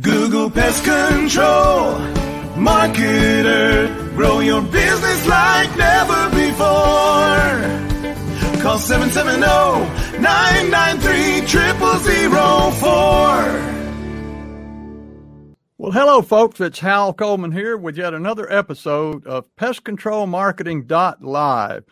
Google Pest Control Marketer. Grow your business like never before. Call 770-993-0004. Well, hello, folks. It's Hal Coleman here with yet another episode of Pest Control Marketing.live,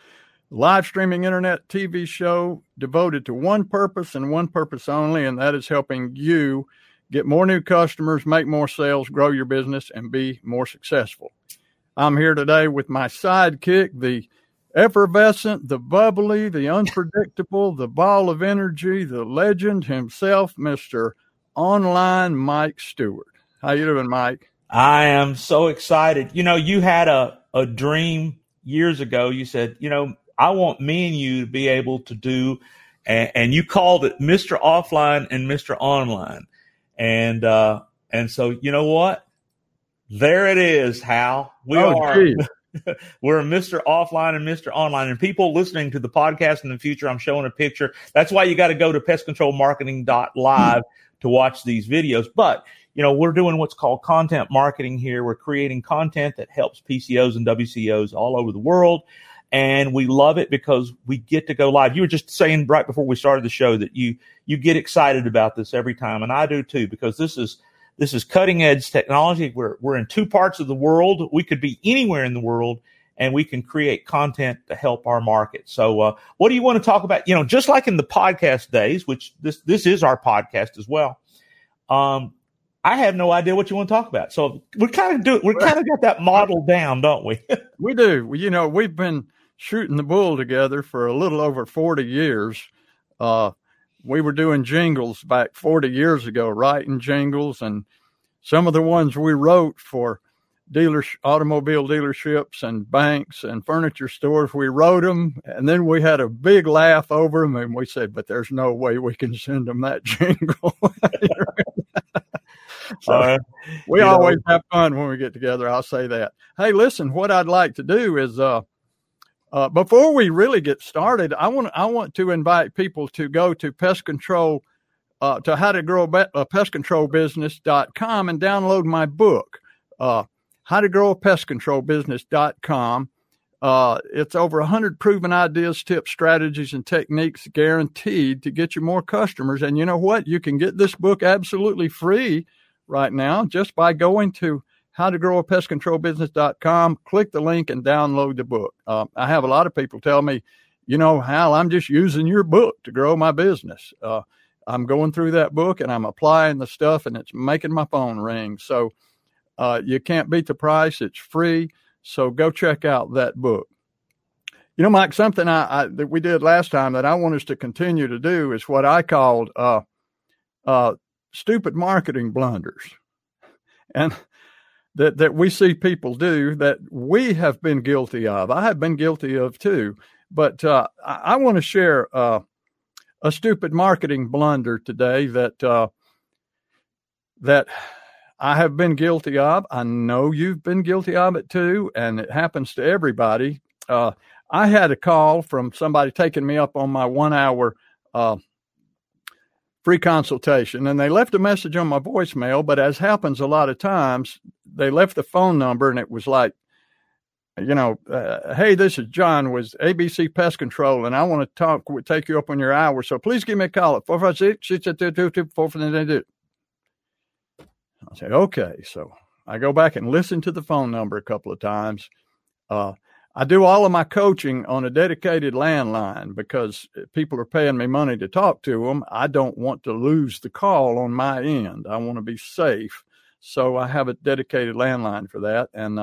live streaming internet TV show devoted to one purpose and one purpose only, and that is helping you get more new customers, make more sales, grow your business, and be more successful. I'm here today with my sidekick, the effervescent, the bubbly, the unpredictable, the ball of energy, the legend himself, Mr. Online Mike Stewart. How you doing, Mike? I am so excited. You know, you had a dream years ago. You said, you know, I want me and you to be able to do, and you called it Mr. Offline and Mr. Online. And so, you know what? There it is, Hal. We're Mr. Offline and Mr. Online. And people listening to the podcast in the future, I'm showing a picture. That's why you got to go to pestcontrolmarketing.live to watch these videos. But, you know, we're doing what's called content marketing here. We're creating content that helps PCOs and WCOs all over the world. And we love it because we get to go live. You were just saying right before we started the show that you get excited about this every time. And I do too, because this is cutting edge technology. We're in two parts of the world. We could be anywhere in the world and we can create content to help our market. So, what do you want to talk about? You know, just like in the podcast days, which this is our podcast as well. I have no idea what you want to talk about. So we're kind of got that model down, don't we? We do. You know, we've been shooting the bull together for a little over 40 years. We were doing jingles back 40 years ago, writing jingles. And some of the ones we wrote for automobile dealerships and banks and furniture stores, we wrote them. And then we had a big laugh over them. And we said, but there's no way we can send them that jingle. So we always have fun when we get together. I'll say that. Hey, listen, what I'd like to do is, before we really get started, I want to invite people to go to Pest Control, to howtogrowapestcontrolbusiness.com and download my book, howtogrowapestcontrolbusiness.com. It's over 100 proven ideas, tips, strategies, and techniques guaranteed to get you more customers. And you know what? You can get this book absolutely free right now just by going to howtogrowapestcontrolbusiness.com, click the link, and download the book. I have a lot of people tell me, you know, Hal, I'm just using your book to grow my business. I'm going through that book, and I'm applying the stuff, and it's making my phone ring. So you can't beat the price. It's free. So go check out that book. You know, Mike, something that we did last time that I want us to continue to do is what I called stupid marketing blunders, and that we see people do that we have been guilty of. I have been guilty of too, but I want to share a stupid marketing blunder today that I have been guilty of. I know you've been guilty of it too, and it happens to everybody. I had a call from somebody taking me up on my 1 hour free consultation, and they left a message on my voicemail, but as happens a lot of times, they left the phone number, and it was like, you know, hey, this is John with ABC Pest Control, and I want to take you up on your hour, so please give me a call at 456-622-24. I said, okay. So I go back and listen to the phone number a couple of times. I do all of my coaching on a dedicated landline because people are paying me money to talk to them. I don't want to lose the call on my end. I want to be safe. So I have a dedicated landline for that. And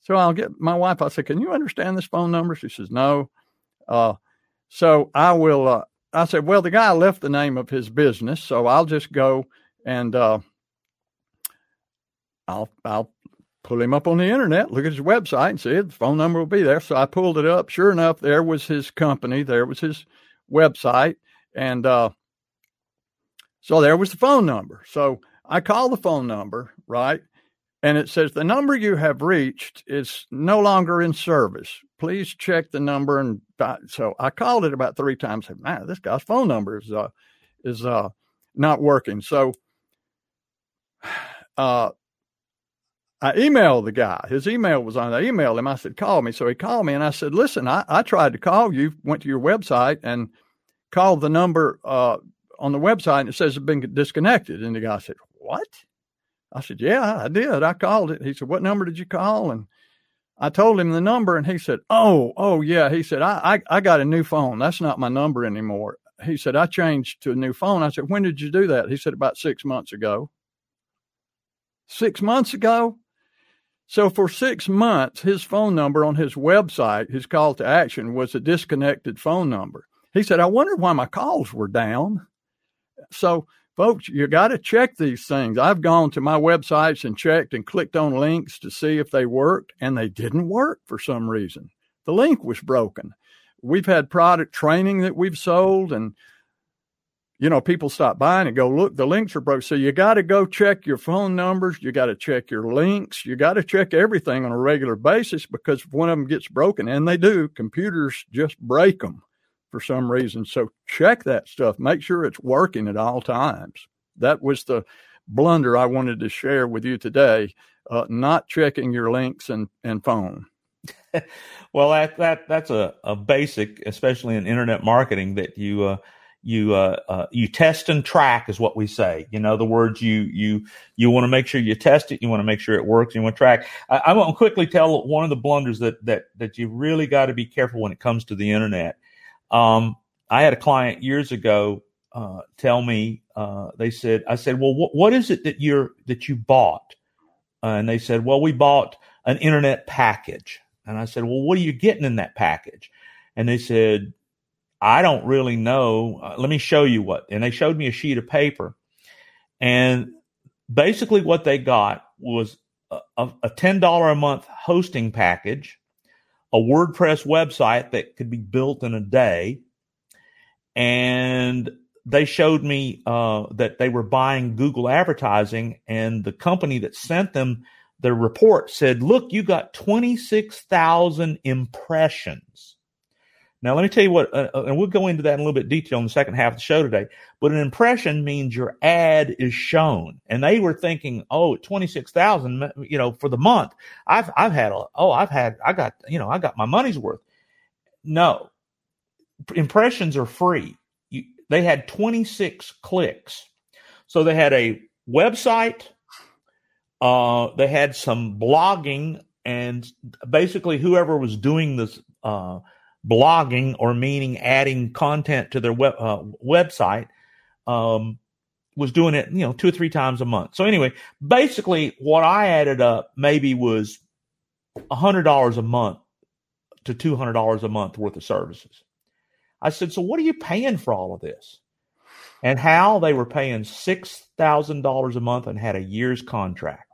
so I'll get my wife. I say, can you understand this phone number? She says, no. So I will. I said, well, the guy left the name of his business. So I'll just go and I'll pull him up on the internet, look at his website and see if the phone number will be there. So I pulled it up. Sure enough, there was his company. There was his website. And so there was the phone number. So I call the phone number, right? And it says, the number you have reached is no longer in service. Please check the number. And so I called it about three times. Said, man, this guy's phone number is not working. So I emailed the guy. His email was on. I emailed him. I said, call me. So he called me, and I said, listen, I tried to call you, went to your website, and called the number on the website, and it says it's been disconnected. And the guy said, what? I said, yeah, I did. I called it. He said, what number did you call? And I told him the number, and he said, oh, yeah. He said, I got a new phone. That's not my number anymore. He said, I changed to a new phone. I said, when did you do that? He said, about 6 months ago. 6 months ago? So for 6 months, his phone number on his website, his call to action, was a disconnected phone number. He said, I wonder why my calls were down. So, folks, you got to check these things. I've gone to my websites and checked and clicked on links to see if they worked, and they didn't work for some reason. The link was broken. We've had product training that we've sold, and, you know, people stop buying and go, look, the links are broken. So you got to go check your phone numbers. You got to check your links. You got to check everything on a regular basis, because if one of them gets broken, and they do, computers just break them for some reason. So check that stuff. Make sure it's working at all times. That was the blunder I wanted to share with you today, not checking your links and phone. Well, that's a basic, especially in internet marketing, that you test and track is what we say. You know, the words you want to make sure you test it. You want to make sure it works. You want to track. I want to quickly tell one of the blunders that you really got to be careful when it comes to the internet. I had a client years ago tell me, I said, well, what is it that you bought? And they said, well, we bought an internet package. And I said, well, what are you getting in that package? And they said, I don't really know. Let me show you what. And they showed me a sheet of paper. And basically what they got was a $10 a month hosting package, a WordPress website that could be built in a day. And they showed me that they were buying Google advertising, and the company that sent them the report said, look, you got 26,000 impressions. Now, let me tell you what, and we'll go into that in a little bit of detail in the second half of the show today, but an impression means your ad is shown. And they were thinking, 26,000, for the month, I got my money's worth. No, impressions are free. They had 26 clicks. So they had a website, they had some blogging, and basically whoever was doing this, blogging, or meaning adding content to their website, was doing it, 2 or 3 times a month. So anyway, basically what I added up maybe was $100 a month to $200 a month worth of services. I said, so what are you paying for all of this? And how they were paying $6,000 a month and had a year's contract.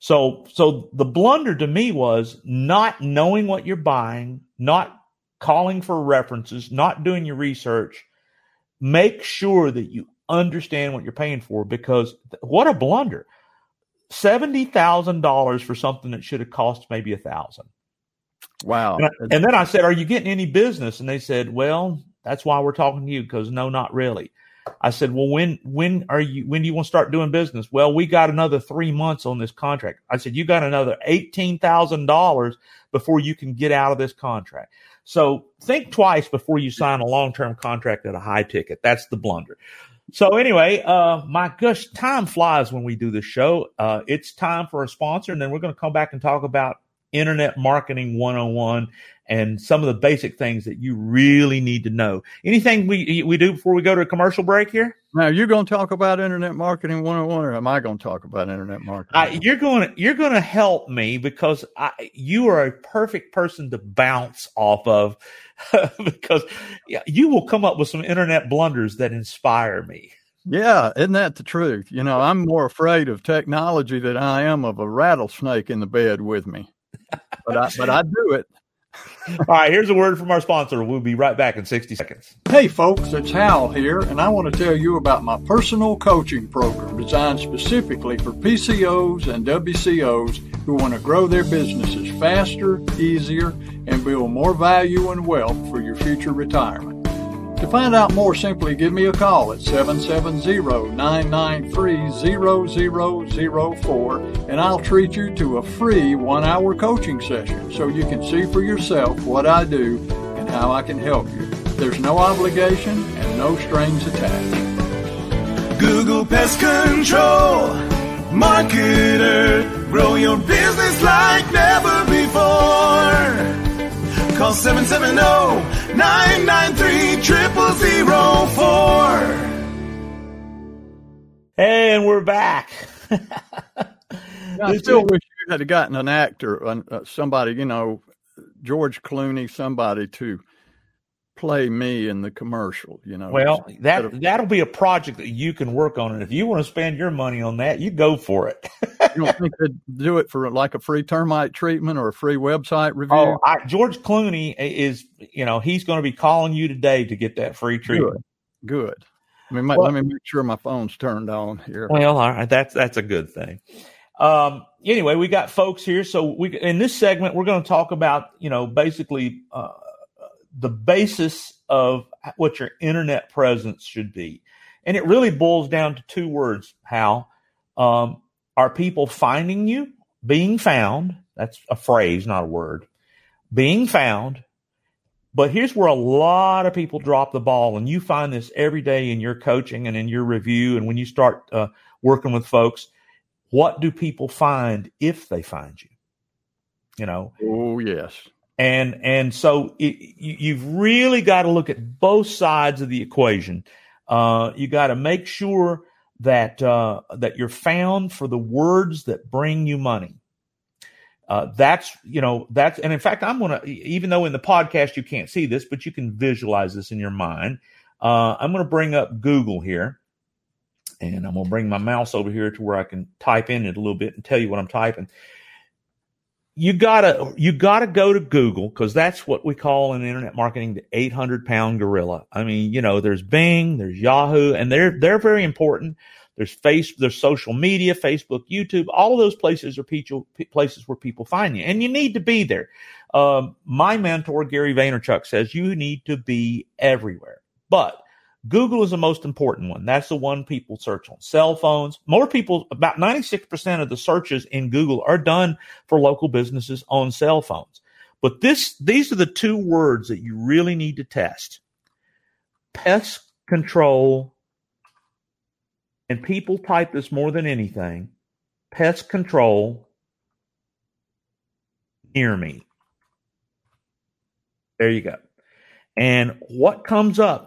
So the blunder to me was not knowing what you're buying, not calling for references, not doing your research. Make sure that you understand what you're paying for, because what a blunder. $70,000 for something that should have cost maybe $1,000. Wow. And then I said, are you getting any business? And they said, well, that's why we're talking to you, because no, not really. I said, well, when do you want to start doing business? Well, we got another 3 months on this contract. I said, you got another $18,000 before you can get out of this contract. So think twice before you sign a long-term contract at a high ticket. That's the blunder. So anyway, my gosh, time flies when we do this show. It's time for a sponsor, and then we're going to come back and talk about Internet Marketing 101 and some of the basic things that you really need to know. Anything we do before we go to a commercial break here? Now, you're going to talk about Internet Marketing 101, or am I going to talk about Internet Marketing? You're going to help me, because you are a perfect person to bounce off of, because you will come up with some internet blunders that inspire me. Yeah, isn't that the truth? I'm more afraid of technology than I am of a rattlesnake in the bed with me. But I do it. All right, here's a word from our sponsor. We'll be right back in 60 seconds. Hey, folks, it's Hal here, and I want to tell you about my personal coaching program designed specifically for PCOs and WCOs who want to grow their businesses faster, easier, and build more value and wealth for your future retirement. To find out more, simply give me a call at 770-993-0004 and I'll treat you to a free 1-hour coaching session so you can see for yourself what I do and how I can help you. There's no obligation and no strings attached. Google Pest Control Marketer. Grow your business like never before. Call 770-993-0004. Hey, and we're back. I still wish you had gotten an actor, somebody, you know, George Clooney, somebody to play me in the commercial, you know. Well, that'll be a project that you can work on. And if you want to spend your money on that, you go for it. You don't think they'd do it for like a free termite treatment or a free website review? Oh, George Clooney is, you know, he's going to be calling you today to get that free treatment. Good. I mean, let me make sure my phone's turned on here. Well, all right. That's a good thing. Anyway, we got folks here. So we, in this segment, we're going to talk about, you know, basically, the basis of what your internet presence should be. And it really boils down to two words, Hal. Are people finding you, being found? That's a phrase, not a word. Being found. But here's where a lot of people drop the ball, and you find this every day in your coaching and in your review and when you start working with folks. What do people find if they find you? You know? Oh, yes. And so you've really got to look at both sides of the equation. You got to make sure that that you're found for the words that bring you money. That's and in fact, I'm going to, even though in the podcast you can't see this, but you can visualize this in your mind. I'm going to bring up Google here, and I'm going to bring my mouse over here to where I can type in it a little bit and tell you what I'm typing. You gotta go to Google, because that's what we call in internet marketing the 800-pound gorilla. I mean, you know, there's Bing, there's Yahoo, and they're very important. There's social media, Facebook, YouTube. All of those places are places where people find you, and you need to be there. My mentor Gary Vaynerchuk says you need to be everywhere, but Google is the most important one. That's the one people search on cell phones. More people, about 96% of the searches in Google are done for local businesses on cell phones. But these are the two words that you really need to test. Pest control, and people type this more than anything, pest control near me. There you go. And what comes up?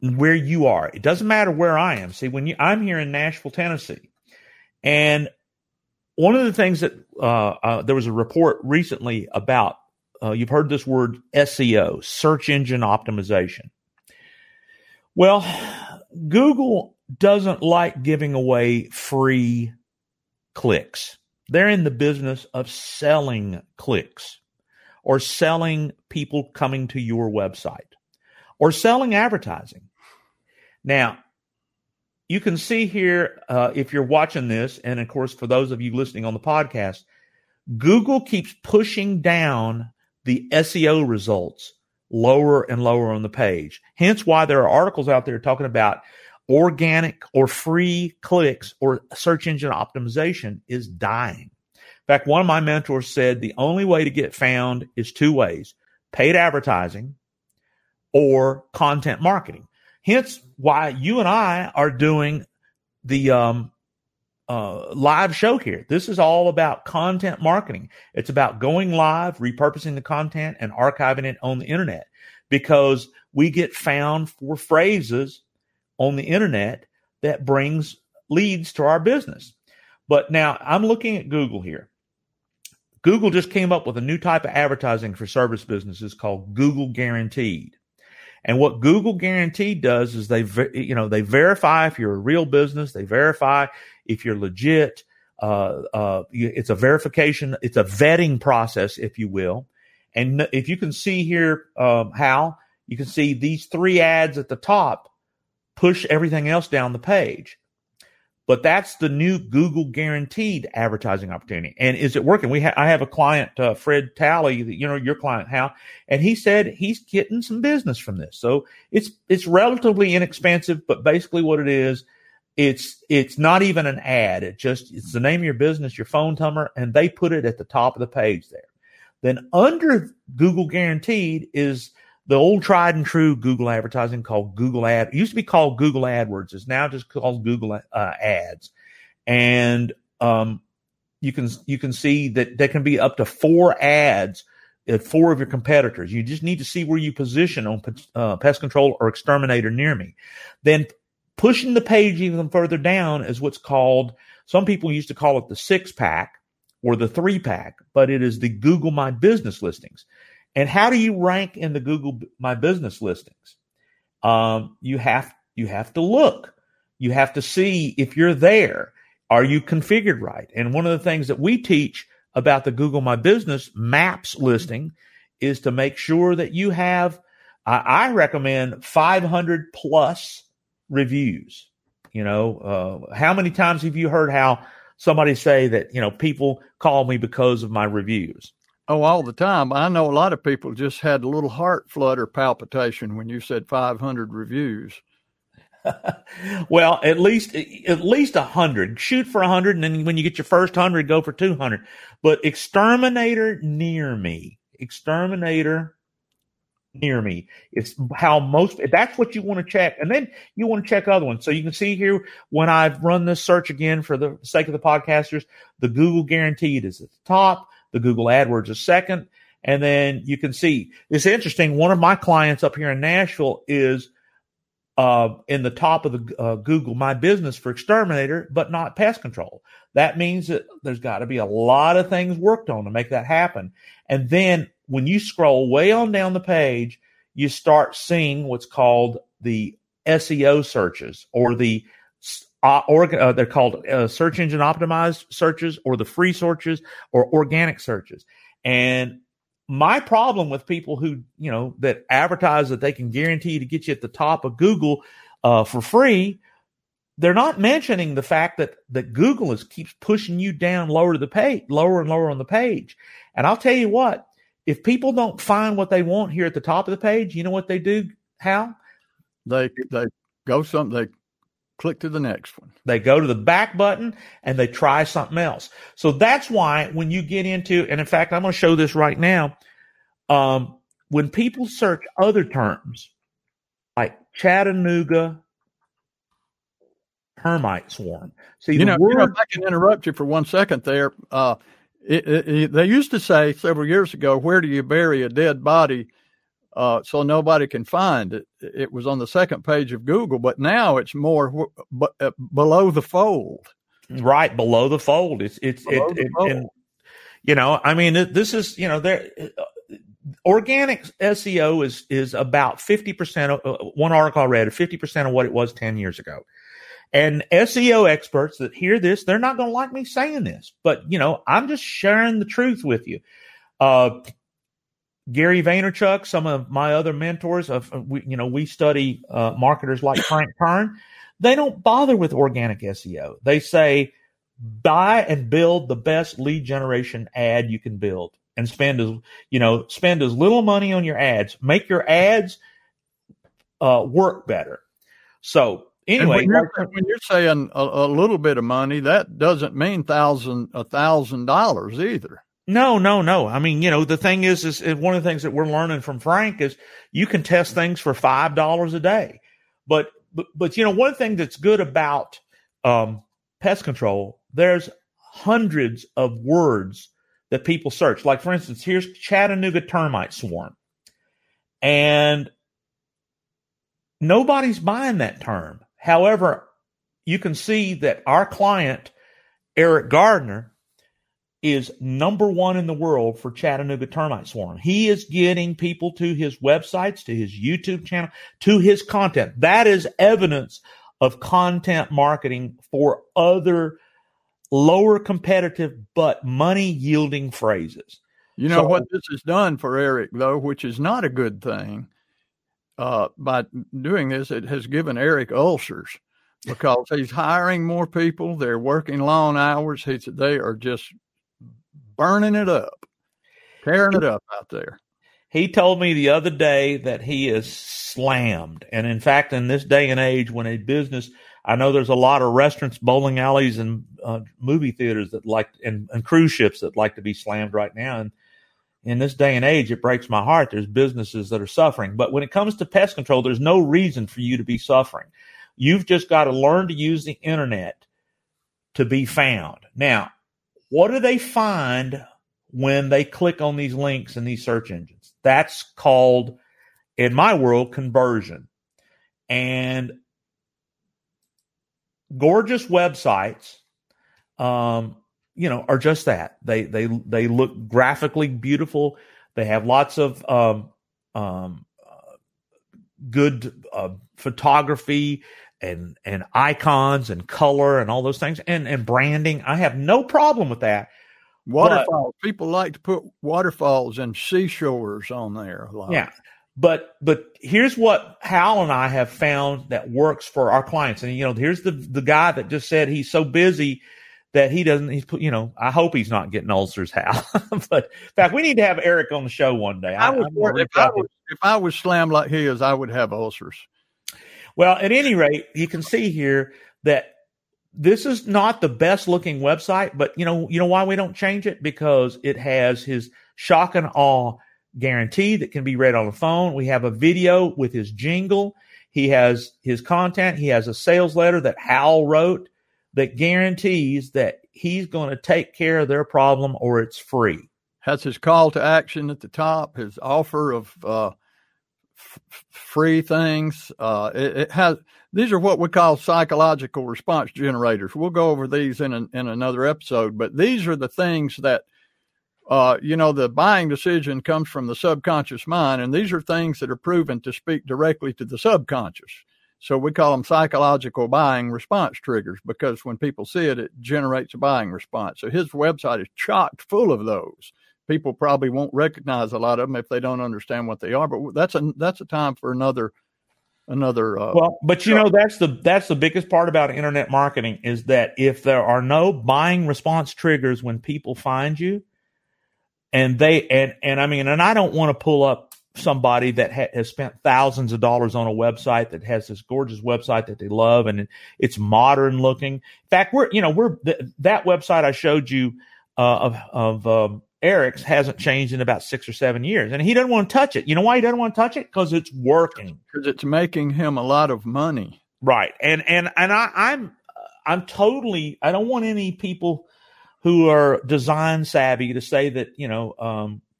Where you are. It doesn't matter where I am. See, I'm here in Nashville, Tennessee. And one of the things that there was a report recently about, you've heard this word SEO, search engine optimization. Well, Google doesn't like giving away free clicks. They're in the business of selling clicks or selling people coming to your website or selling advertising. Now, you can see here, if you're watching this, and of course, for those of you listening on the podcast, Google keeps pushing down the SEO results lower and lower on the page. Hence why there are articles out there talking about organic or free clicks or search engine optimization is dying. In fact, one of my mentors said the only way to get found is two ways: paid advertising or content marketing. Hence why you and I are doing the live show here. This is all about content marketing. It's about going live, repurposing the content, and archiving it on the internet, because we get found for phrases on the internet that brings leads to our business. But now I'm looking at Google here. Google just came up with a new type of advertising for service businesses called Google Guaranteed. And what Google Guaranteed does is they verify if you're a real business. They verify if you're legit. It's a verification. It's a vetting process, if you will. And if you can see here, Hal, you can see these three ads at the top push everything else down the page. But that's the new Google Guaranteed advertising opportunity. And is it working? I have a client, Fred Talley, your client, Hal, and he said he's getting some business from this. So it's relatively inexpensive, but basically what it is, it's not even an ad. It's the name of your business, your phone number, and they put it at the top of the page there. Then under Google Guaranteed is the old tried and true Google advertising called Google Ad. It used to be called Google AdWords. It's now just called Google Ads. And you can see that there can be up to 4 ads at 4 of your competitors. You just need to see where you position on pest control or exterminator near me. Then pushing the page even further down is what's called, some people used to call it the 6-pack or the 3-pack, but it is the Google My Business listings. And how do you rank in the Google My Business listings? You have to look. You have to see if you're there. Are you configured right? And one of the things that we teach about the Google My Business Maps listing is to make sure that you have, I recommend 500 plus reviews. How many times have you heard how somebody say that, people call me because of my reviews? Oh, all the time. I know a lot of people just had a little heart flutter palpitation when you said 500 reviews. Well, at least 100. Shoot for 100, and then when you get your first 100, go for 200. But exterminator near me. It's how most, that's what you want to check. And then you want to check other ones. So you can see here when I've run this search again for the sake of the podcasters, the Google Guaranteed is at the top. The Google AdWords is second. And then you can see, it's interesting. One of my clients up here in Nashville is in the top of the Google My Business for exterminator, but not pest control. That means that there's got to be a lot of things worked on to make that happen. And then when you scroll way on down the page, you start seeing what's called the SEO searches or the they're called search engine optimized searches or the free searches or organic searches. And my problem with people who, that advertise that they can guarantee to get you at the top of Google for free, they're not mentioning the fact that Google keeps pushing you down lower to the page, lower and lower on the page. And I'll tell you what, if people don't find what they want here at the top of the page, you know what they do, Hal? They go something, they click to the next one. They go to the back button and they try something else. So that's why when you get into, and in fact, I'm going to show this right now. When people search other terms like Chattanooga Termite Swarm. See, if I can interrupt you for 1 second there. They used to say several years ago, where do you bury a dead body? So nobody can find it. It was on the second page of Google, but now it's more below the fold. Right, below the fold. It's below the fold. And, this is organic SEO is about 50%. One article I read, 50% of what it was 10 years ago. And SEO experts that hear this, they're not going to like me saying this, but I'm just sharing the truth with you. Gary Vaynerchuk, some of my other mentors, we study marketers like Frank Kern. They don't bother with organic SEO. They say, buy and build the best lead generation ad you can build, and spend as little money on your ads. Make your ads work better. So anyway, when you're saying a little bit of money, that doesn't mean $1,000 either. No. I mean, the thing is one of the things that we're learning from Frank is you can test things for $5 a day. But one thing that's good about pest control, there's hundreds of words that people search. Like, for instance, here's Chattanooga Termite Swarm. And nobody's buying that term. However, you can see that our client, Eric Gardner, is number one in the world for Chattanooga Termite Swarm. He is getting people to his websites, to his YouTube channel, to his content. That is evidence of content marketing for other lower competitive but money-yielding phrases. What this has done for Eric, though, which is not a good thing, by doing this, it has given Eric ulcers. because he's hiring more people. They're working long hours. They are just burning it up, tearing it up out there. He told me the other day that he is slammed. And in fact, in this day and age when a business, I know there's a lot of restaurants, bowling alleys, and movie theaters that and cruise ships that like to be slammed right now. And in this day and age, it breaks my heart. There's businesses that are suffering. But when it comes to pest control, there's no reason for you to be suffering. You've just got to learn to use the internet to be found. Now, what do they find when they click on these links in these search engines? That's called, in my world, conversion. And gorgeous websites, are just that. They look graphically beautiful. They have lots of good photography and icons and color and all those things and branding. I have no problem with that. Waterfalls. People like to put waterfalls and seashores on there a lot. Yeah. But here's what Hal and I have found that works for our clients. And, here's the guy that just said he's so busy that I hope he's not getting ulcers, Hal. But in fact, we need to have Eric on the show one day. If I was slammed like he is, I would have ulcers. Well, at any rate, you can see here that this is not the best looking website, but you know why we don't change it? Because it has his shock and awe guarantee that can be read on the phone. We have a video with his jingle. He has his content. He has a sales letter that Hal wrote that guarantees that he's going to take care of their problem or it's free. Has his call to action at the top, his offer of free things. It has. These are what we call psychological response generators. We'll go over these in another episode, but these are the things that, the buying decision comes from the subconscious mind, and these are things that are proven to speak directly to the subconscious. So we call them psychological buying response triggers, because when people see it, it generates a buying response. So his website is chock full of those. People probably won't recognize a lot of them if they don't understand what they are, but that's a time for another. That's the biggest part about internet marketing is that if there are no buying response triggers when people find you, and I don't want to pull up somebody that has spent thousands of dollars on a website that has this gorgeous website that they love, and it's modern looking. In fact, that website I showed you of Eric's hasn't changed in about 6 or 7 years, and he doesn't want to touch it. You know why he doesn't want to touch it? Because it's working. Because it's making him a lot of money, right? And I'm totally. I don't want any people who are design savvy to say that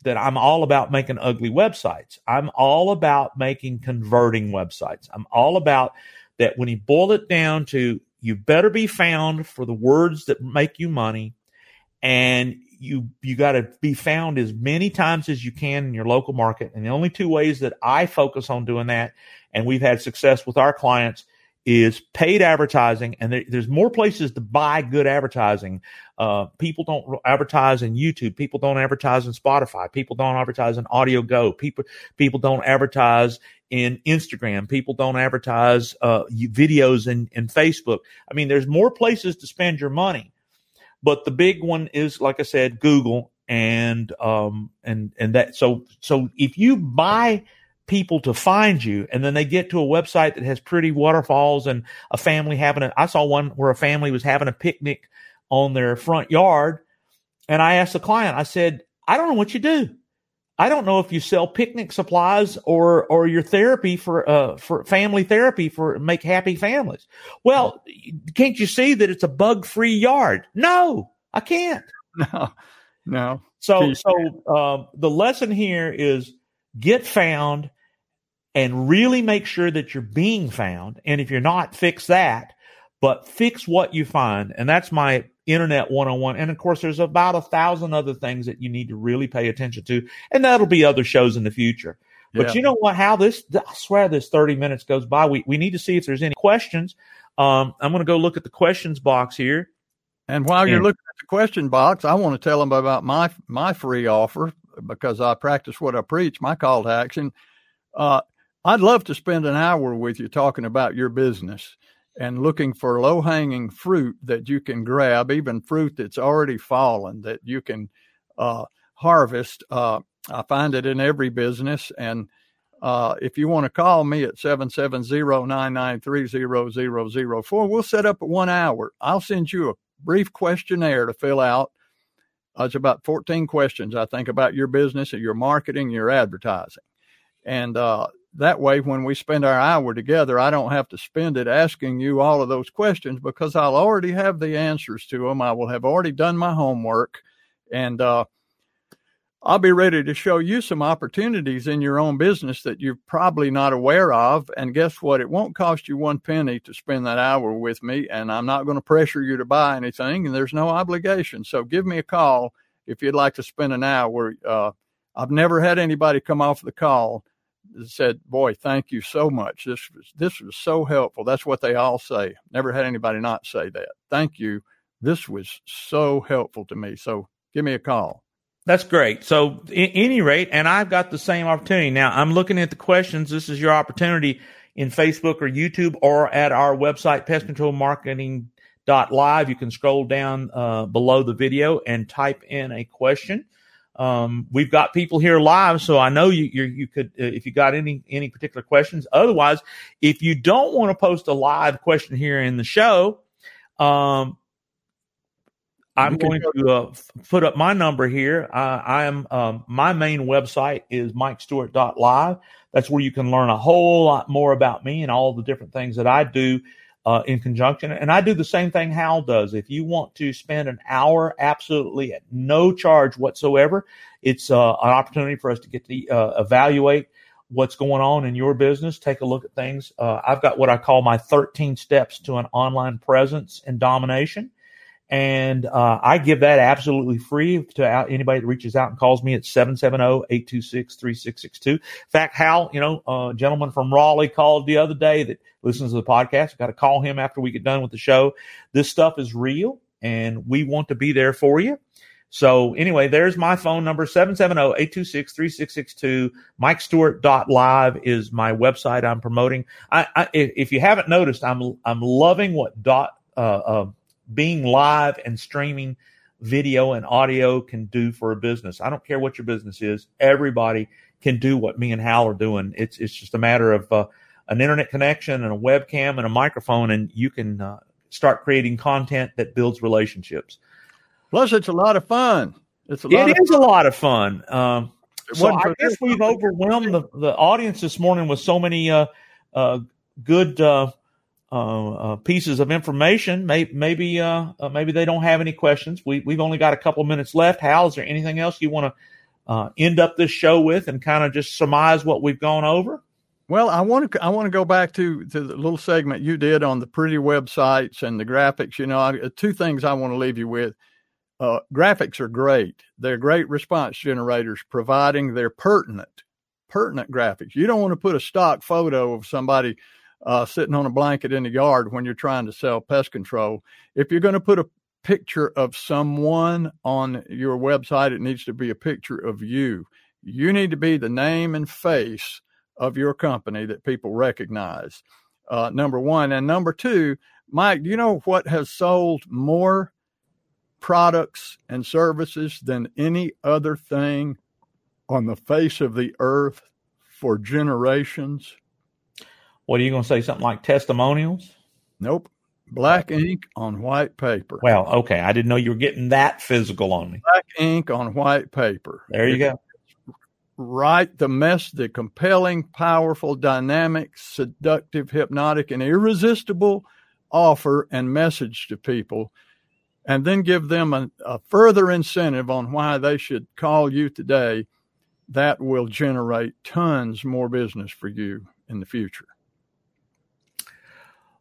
that I'm all about making ugly websites. I'm all about making converting websites. I'm all about that when you boil it down to you better be found for the words that make you money, and you got to be found as many times as you can in your local market. And the only two ways that I focus on doing that, and we've had success with our clients, is paid advertising, and there's more places to buy good advertising. People don't advertise in YouTube. People don't advertise in Spotify. People don't advertise in AudioGo. People don't advertise in Instagram. People don't advertise videos in Facebook. I mean, there's more places to spend your money, but the big one is, like I said, Google, and that. So if you buy people to find you, and then they get to a website that has pretty waterfalls and a family I saw one where a family was having a picnic on their front yard. And I asked the client, I said, I don't know what you do. I don't know if you sell picnic supplies or your therapy for family therapy for make happy families. Well, can't you see that it's a bug-free yard? No, I can't. No. So the lesson here is get found, and really make sure that you're being found. And if you're not, fix that, but fix what you find. And that's my internet 101. And of course, there's about 1,000 other things that you need to really pay attention to. And that'll be other shows in the future. But You know what, Hal, I swear this 30 minutes goes by. We need to see if there's any questions. I'm going to go look at the questions box here. And while you're looking at the question box, I want to tell them about my free offer, because I practice what I preach, my call to action. I'd love to spend an hour with you talking about your business. and looking for low-hanging fruit that you can grab, even fruit that's already fallen that you can harvest. I find it in every business. And if you want to call me at 770-993-0004, we'll set up 1 hour. I'll send you a brief questionnaire to fill out. It's about 14 questions, I think, about your business, your marketing, your advertising. And that way, when we spend our hour together, I don't have to spend it asking you all of those questions because I'll already have the answers to them. I will have already done my homework, and I'll be ready to show you some opportunities in your own business that you're probably not aware of. And guess what? It won't cost you one penny to spend that hour with me, and I'm not going to pressure you to buy anything, and there's no obligation. So give me a call if you'd like to spend an hour. I've never had anybody come off the call said, boy, thank you so much. This was so helpful. That's what they all say. Never had anybody not say that. Thank you. This was so helpful to me. So give me a call. That's great. So any rate, and I've got the same opportunity. Now I'm looking at the questions. This is your opportunity in Facebook or YouTube or at our website, pestcontrolmarketing.live. You can scroll down below the video and type in a question. We've got people here live, so I know you could, if you got any particular questions. Otherwise, if you don't want to post a live question here in the show, I'm going to put up my number here. I am, my main website is MikeStewart.live. That's where you can learn a whole lot more about me and all the different things that I do, in conjunction. And I do the same thing Hal does. If you want to spend an hour absolutely at no charge whatsoever, it's an opportunity for us to get to evaluate what's going on in your business, take a look at things. I've got what I call my 13 steps to an online presence and domination. And I give that absolutely free to anybody that reaches out and calls me at 770-826-3662. In fact, Hal, a gentleman from Raleigh called the other day that listens to the podcast. Got to call him after we get done with the show. This stuff is real, and we want to be there for you. So anyway, there's my phone number, 770-826-3662. MikeStewart.live is my website I'm promoting. I if you haven't noticed, I'm loving what being live and streaming video and audio can do for a business. I don't care what your business is. Everybody can do what me and Hal are doing. It's just a matter of an internet connection and a webcam and a microphone, and you can start creating content that builds relationships. Plus, it's a lot of fun. It is a lot of fun. So I guess we've overwhelmed the audience this morning with so many good pieces of information. Maybe they don't have any questions. We've only got a couple minutes left. Hal, is there anything else you want to end up this show with and kind of just surmise what we've gone over? Well, I want to go back to the little segment you did on the pretty websites and the graphics. Two things I want to leave you with. Graphics are great. They're great response generators, providing they're pertinent graphics. You don't want to put a stock photo of somebody sitting on a blanket in the yard when you're trying to sell pest control. If you're going to put a picture of someone on your website, it needs to be a picture of you. You need to be the name and face of your company that people recognize, number one. And number two, Mike, you know what has sold more products and services than any other thing on the face of the earth for generations? What, are you going to say something like testimonials? Nope. Black ink on white paper. Well, okay. I didn't know you were getting that physical on me. Black ink on white paper. There you go. Write the mess, the compelling, powerful, dynamic, seductive, hypnotic, and irresistible offer and message to people, and then give them a further incentive on why they should call you today. That will generate tons more business for you in the future.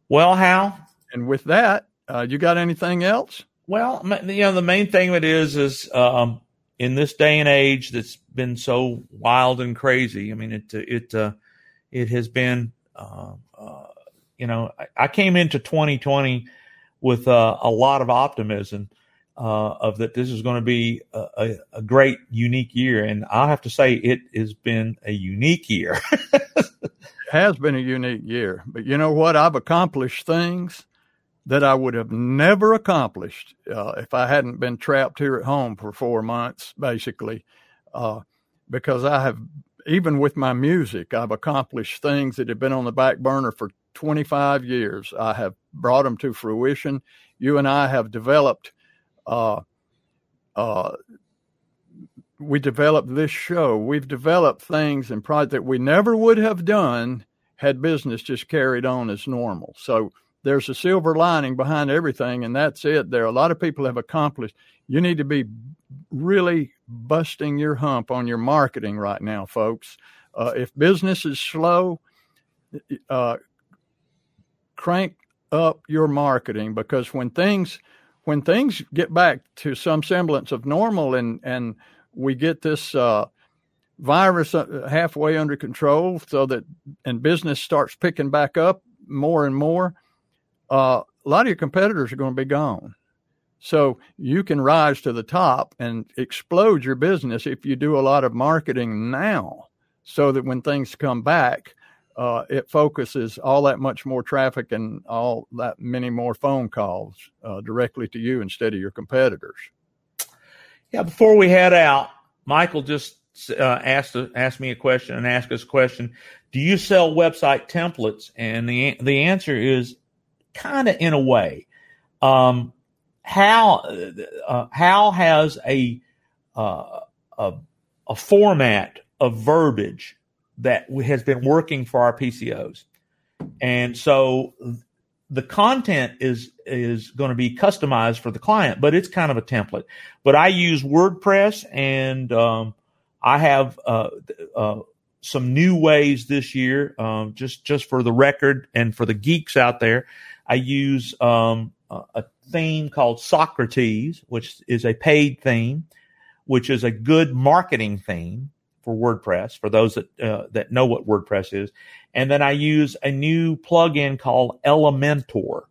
Well, Hal, and with that, you got anything else? Well, the main thing of it is in this day and age that's been so wild and crazy. I mean, it has been. I came into 2020 with a lot of optimism of that this is going to be a great, unique year, and I'll have to say it has been a unique year. has been a unique year. But you know what? I've accomplished things that I would have never accomplished if I hadn't been trapped here at home for 4 months, basically, because I have, even with my music, I've accomplished things that have been on the back burner for 25 years. I have brought them to fruition. You and I have developed, we developed this show. We've developed things and projects that we never would have done had business just carried on as normal. So there's a silver lining behind everything, and that's it. There are a lot of people have accomplished. You need to be really busting your hump on your marketing right now, folks. If business is slow, crank up your marketing, because when things get back to some semblance of normal and we get this virus halfway under control, so that and business starts picking back up more and more, a lot of your competitors are going to be gone. So you can rise to the top and explode your business if you do a lot of marketing now, so that when things come back, it focuses all that much more traffic and all that many more phone calls directly to you instead of your competitors. Yeah, before we head out, Michael just asked me a question and asked us a question. Do you sell website templates? And the answer is kind of in a way. Hal has a format of verbiage that has been working for our PCOs. And so the content is going to be customized for the client, but it's kind of a template. But I use WordPress, and I have some new ways this year, just for the record and for the geeks out there. I use a theme called Socrates, which is a paid theme, which is a good marketing theme for WordPress, for those that know what WordPress is. And then I use a new plugin called Elementor.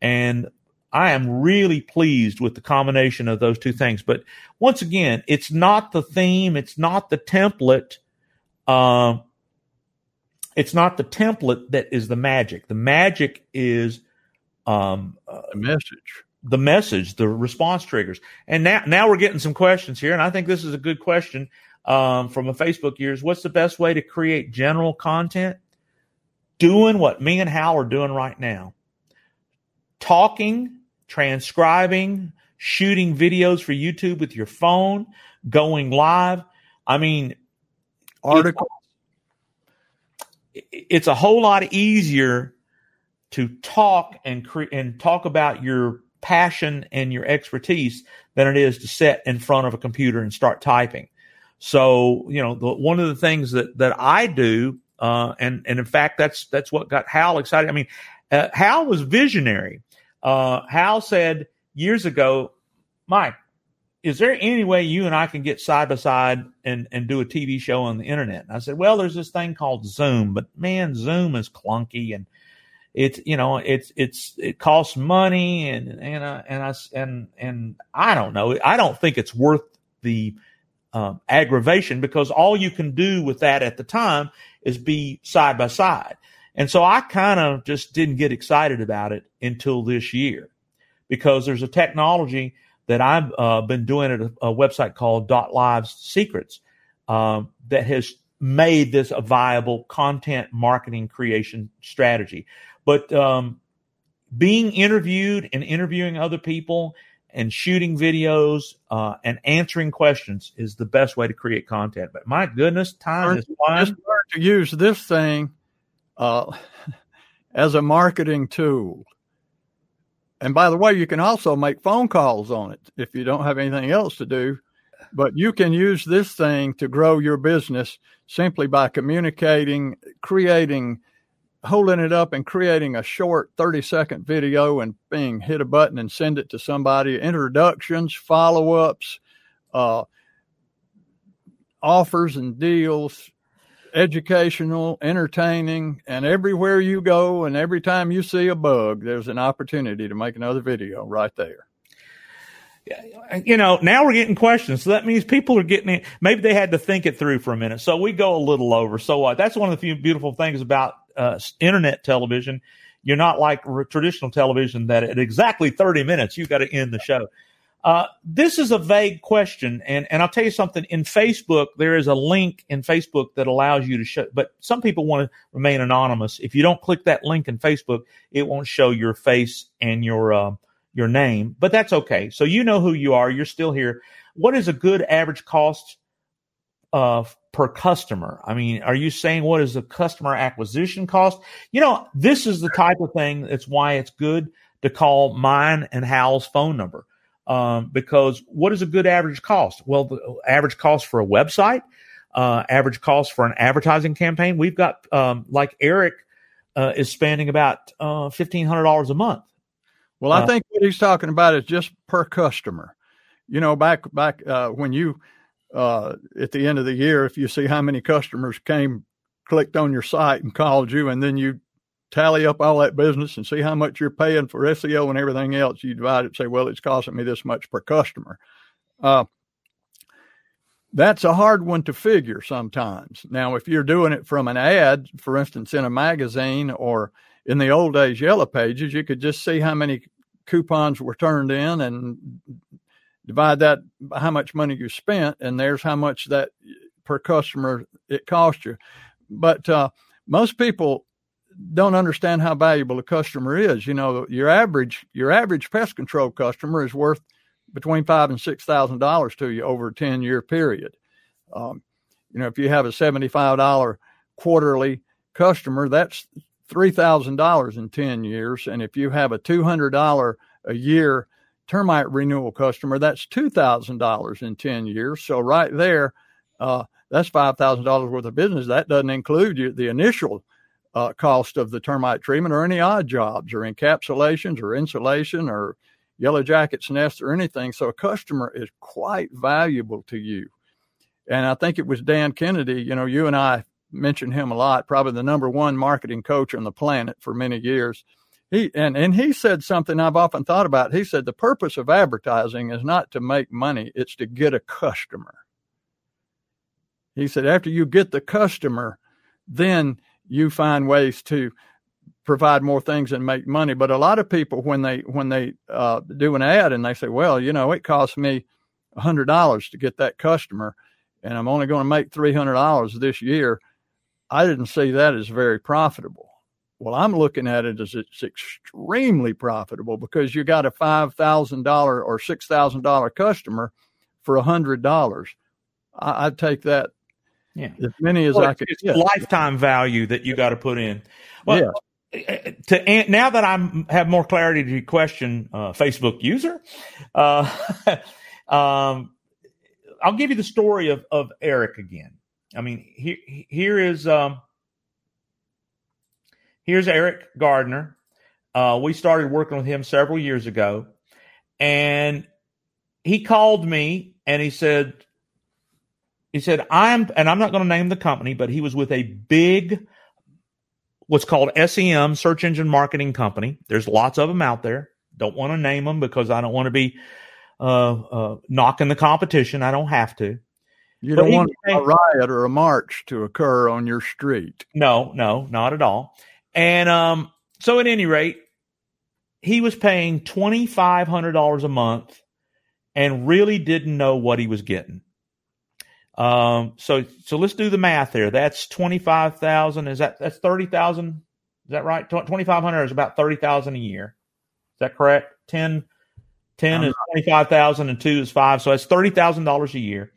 And I am really pleased with the combination of those two things. But once again, it's not the theme. It's not the template. It's not the template that is the magic. The magic is the message. The message, the response triggers. And now we're getting some questions here, and I think this is a good question. From a Facebook years, what's the best way to create general content? Doing what me and Hal are doing right now. Talking, transcribing, shooting videos for YouTube with your phone, going live. I mean, articles. It's a whole lot easier to talk and talk about your passion and your expertise than it is to sit in front of a computer and start typing. So, you know, one of the things that I do, and in fact, that's what got Hal excited. I mean, Hal was visionary. Hal said years ago, Mike, is there any way you and I can get side by side and do a TV show on the internet? And I said, well, there's this thing called Zoom, but man, Zoom is clunky, and it's, you know, it costs money, and I don't know. I don't think it's worth the aggravation, because all you can do with that at the time is be side by side. And so I kind of just didn't get excited about it until this year, because there's a technology that I've been doing at a website called .live's Secrets that has made this a viable content marketing creation strategy. But being interviewed and interviewing other people and shooting videos and answering questions is the best way to create content. But my goodness, time is flying. Just learn to use this thing as a marketing tool. And by the way, you can also make phone calls on it if you don't have anything else to do. But you can use this thing to grow your business simply by communicating, holding it up and creating a short 30-second video, and bing, hit a button and send it to somebody. Introductions, follow-ups, offers and deals, educational, entertaining, and everywhere you go and every time you see a bug, there's an opportunity to make another video right there. You know, now we're getting questions. So that means people are getting it. Maybe they had to think it through for a minute. So we go a little over. So what? That's one of the few beautiful things about internet television. You're not like traditional television that at exactly 30 minutes, you've got to end the show. This is a vague question. And I'll tell you something. In Facebook, there is a link in Facebook that allows you to show. But some people want to remain anonymous. If you don't click that link in Facebook, it won't show your face and your name. But that's okay. So you know who you are. You're still here. What is a good average cost per customer? I mean, are you saying what is the customer acquisition cost? You know, this is the type of thing that's why it's good to call mine and Hal's phone number. Because what is a good average cost? Well, the average cost for a website, average cost for an advertising campaign. We've got, like Eric, is spending about, $1,500 a month. Well, I think what he's talking about is just per customer. You know, back, when you, at the end of the year, if you see how many customers came, clicked on your site and called you, and then you tally up all that business and see how much you're paying for SEO and everything else. You divide it and say, well, it's costing me this much per customer. That's a hard one to figure sometimes. Now, if you're doing it from an ad, for instance, in a magazine or in the old days, Yellow Pages, you could just see how many coupons were turned in and divide that by how much money you spent. And there's how much that per customer it cost you. But most people don't understand how valuable a customer is. You know, your average pest control customer is worth between $5,000 and $6,000 to you over a 10-year period. You know, if you have a $75 quarterly customer, that's $3,000 in 10 years, and if you have a $200 a year termite renewal customer, that's $2,000 in 10 years. So right there, that's $5,000 worth of business. That doesn't include the initial cost of the termite treatment or any odd jobs or encapsulations or insulation or yellow jackets nests or anything. So a customer is quite valuable to you. And I think it was Dan Kennedy, you know, you and I mentioned him a lot, probably the #1 marketing coach on the planet for many years. He said something I've often thought about. He said, the purpose of advertising is not to make money. It's to get a customer. He said, after you get the customer, then you find ways to provide more things and make money. But a lot of people, when they do an ad and they say, well, you know, it costs me $100 to get that customer and I'm only going to make $300 this year. I didn't see that as very profitable. Well, I'm looking at it as it's extremely profitable because you got a $5,000 or $6,000 customer for $100. I'd take that. Yeah. As many as I could. It's lifetime value that you got to put in. Well, yeah. Now that I have more clarity to your question, Facebook user, I'll give you the story of Eric again. I mean, here's Eric Gardner. We started working with him several years ago, and he called me and he said, I'm not going to name the company, but he was with a big, what's called SEM, search engine marketing company. There's lots of them out there. Don't want to name them because I don't want to be knocking the competition. I don't have to. You don't want a riot or a march to occur on your street. No, not at all. And so at any rate, he was paying $2,500 a month and really didn't know what he was getting. So let's do the math there. That's 25,000. That's 30,000. Is that right? 2,500 is about 30,000 a year. Is that correct? 10 is 25,000 and 2 is 5. So that's $30,000 a year.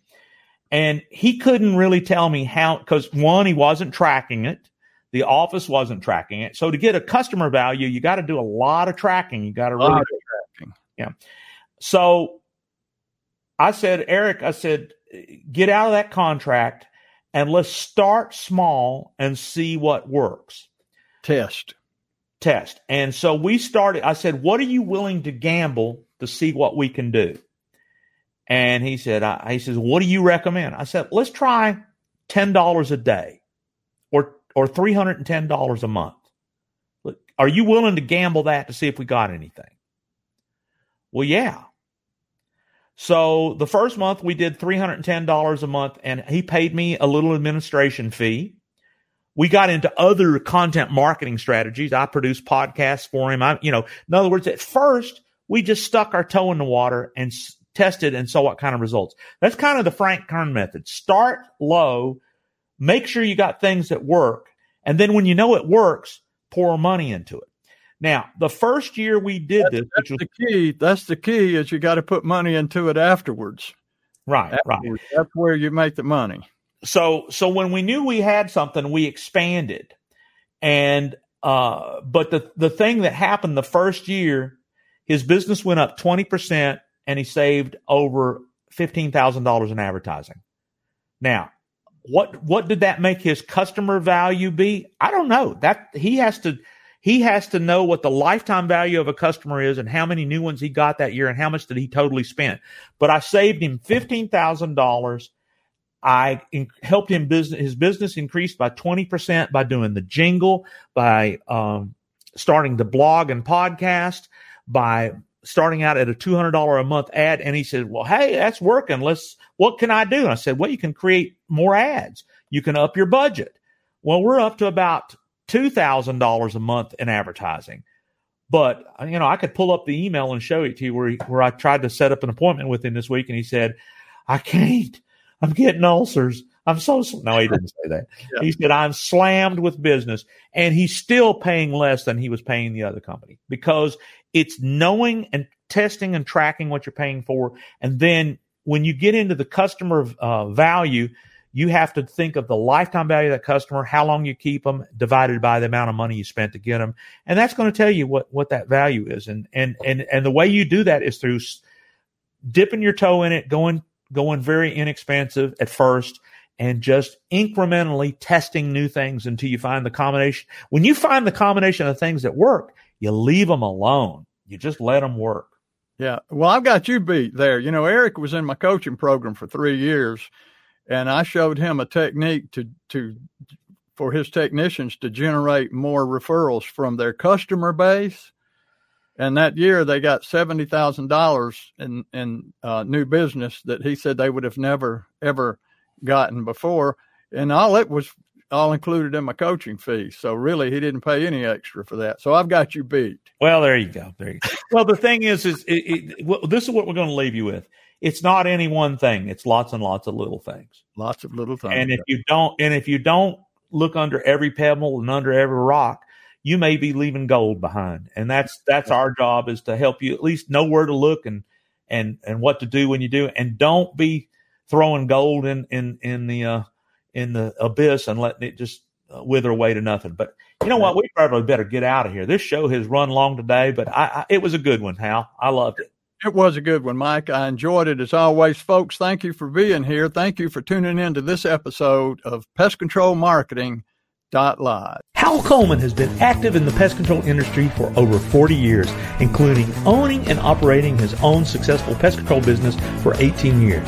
And he couldn't really tell me how, because one, he wasn't tracking it. The office wasn't tracking it. So to get a customer value, you got to do a lot of tracking. You got to really do tracking. Yeah. So I said, Eric, get out of that contract and let's start small and see what works. Test. And so we started, I said, what are you willing to gamble to see what we can do? And he said, he says, what do you recommend? I said, let's try $10 a day or $310 a month. Look, are you willing to gamble that to see if we got anything? Well, yeah. So the first month we did $310 a month, and he paid me a little administration fee. We got into other content marketing strategies. I produced podcasts for him. In other words, at first, we just stuck our toe in the water and tested and saw what kind of results. That's kind of the Frank Kern method. Start low, make sure you got things that work, and then when you know it works, pour money into it. Now, the first year we did this, which was the key. That's the key, is you got to put money into it afterwards. Right. That's where you make the money. So when we knew we had something, we expanded. And but the thing that happened the first year, his business went up 20% and he saved over $15,000 in advertising. Now, what did that make his customer value be? I don't know. That he has to know what the lifetime value of a customer is and how many new ones he got that year and how much did he totally spend. But I saved him $15,000. I helped him his business increased by 20% by doing the jingle, by starting the blog and podcast, by starting out at a $200 a month ad. And he said, well, hey, that's working. What can I do? And I said, well, you can create more ads. You can up your budget. Well, we're up to about $2,000 a month in advertising. But, I could pull up the email and show it to you where I tried to set up an appointment with him this week. And he said, I can't. I'm getting ulcers. No, he didn't say that. Yeah. He said, I'm slammed with business. And he's still paying less than he was paying the other company, because it's knowing and testing and tracking what you're paying for. And then when you get into the customer value, you have to think of the lifetime value of that customer, how long you keep them, divided by the amount of money you spent to get them. And that's going to tell you what that value is. And the way you do that is through dipping your toe in it, going very inexpensive at first, and just incrementally testing new things until you find the combination. When you find the combination of things that work, you leave them alone. You just let them work. Yeah. Well, I've got you beat there. Eric was in my coaching program for 3 years, and I showed him a technique for his technicians to generate more referrals from their customer base. And that year they got $70,000 in new business that he said they would have never, ever gotten before. And it was all included in my coaching fee. So really he didn't pay any extra for that. So I've got you beat. Well, there you go. Well, the thing is this is what we're going to leave you with. It's not any one thing. It's lots and lots of little things. Lots of little things. And if you don't look under every pebble and under every rock, you may be leaving gold behind. And that's our job, is to help you at least know where to look and what to do when you do. And don't be throwing gold in the abyss and letting it just wither away to nothing. But you know what? We probably better get out of here. This show has run long today, but it was a good one, Hal. I loved it. It was a good one, Mike. I enjoyed it as always. Folks, thank you for being here. Thank you for tuning in to this episode of Pest Control Marketing. Hal Coleman has been active in the pest control industry for over 40 years, including owning and operating his own successful pest control business for 18 years.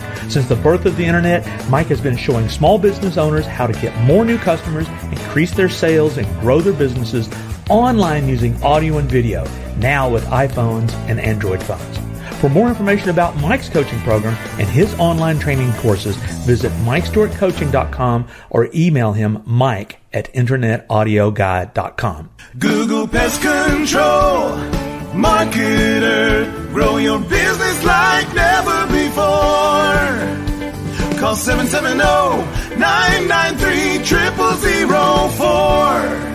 Since the birth of the Internet, Mike has been showing small business owners how to get more new customers, increase their sales, and grow their businesses online using audio and video, now with iPhones and Android phones. For more information about Mike's coaching program and his online training courses, visit MikeStewartCoaching.com or email him Mike@InternetAudioGuide.com. Google Pest Control Marketer. Grow your business like never before. Call 770-993-0004.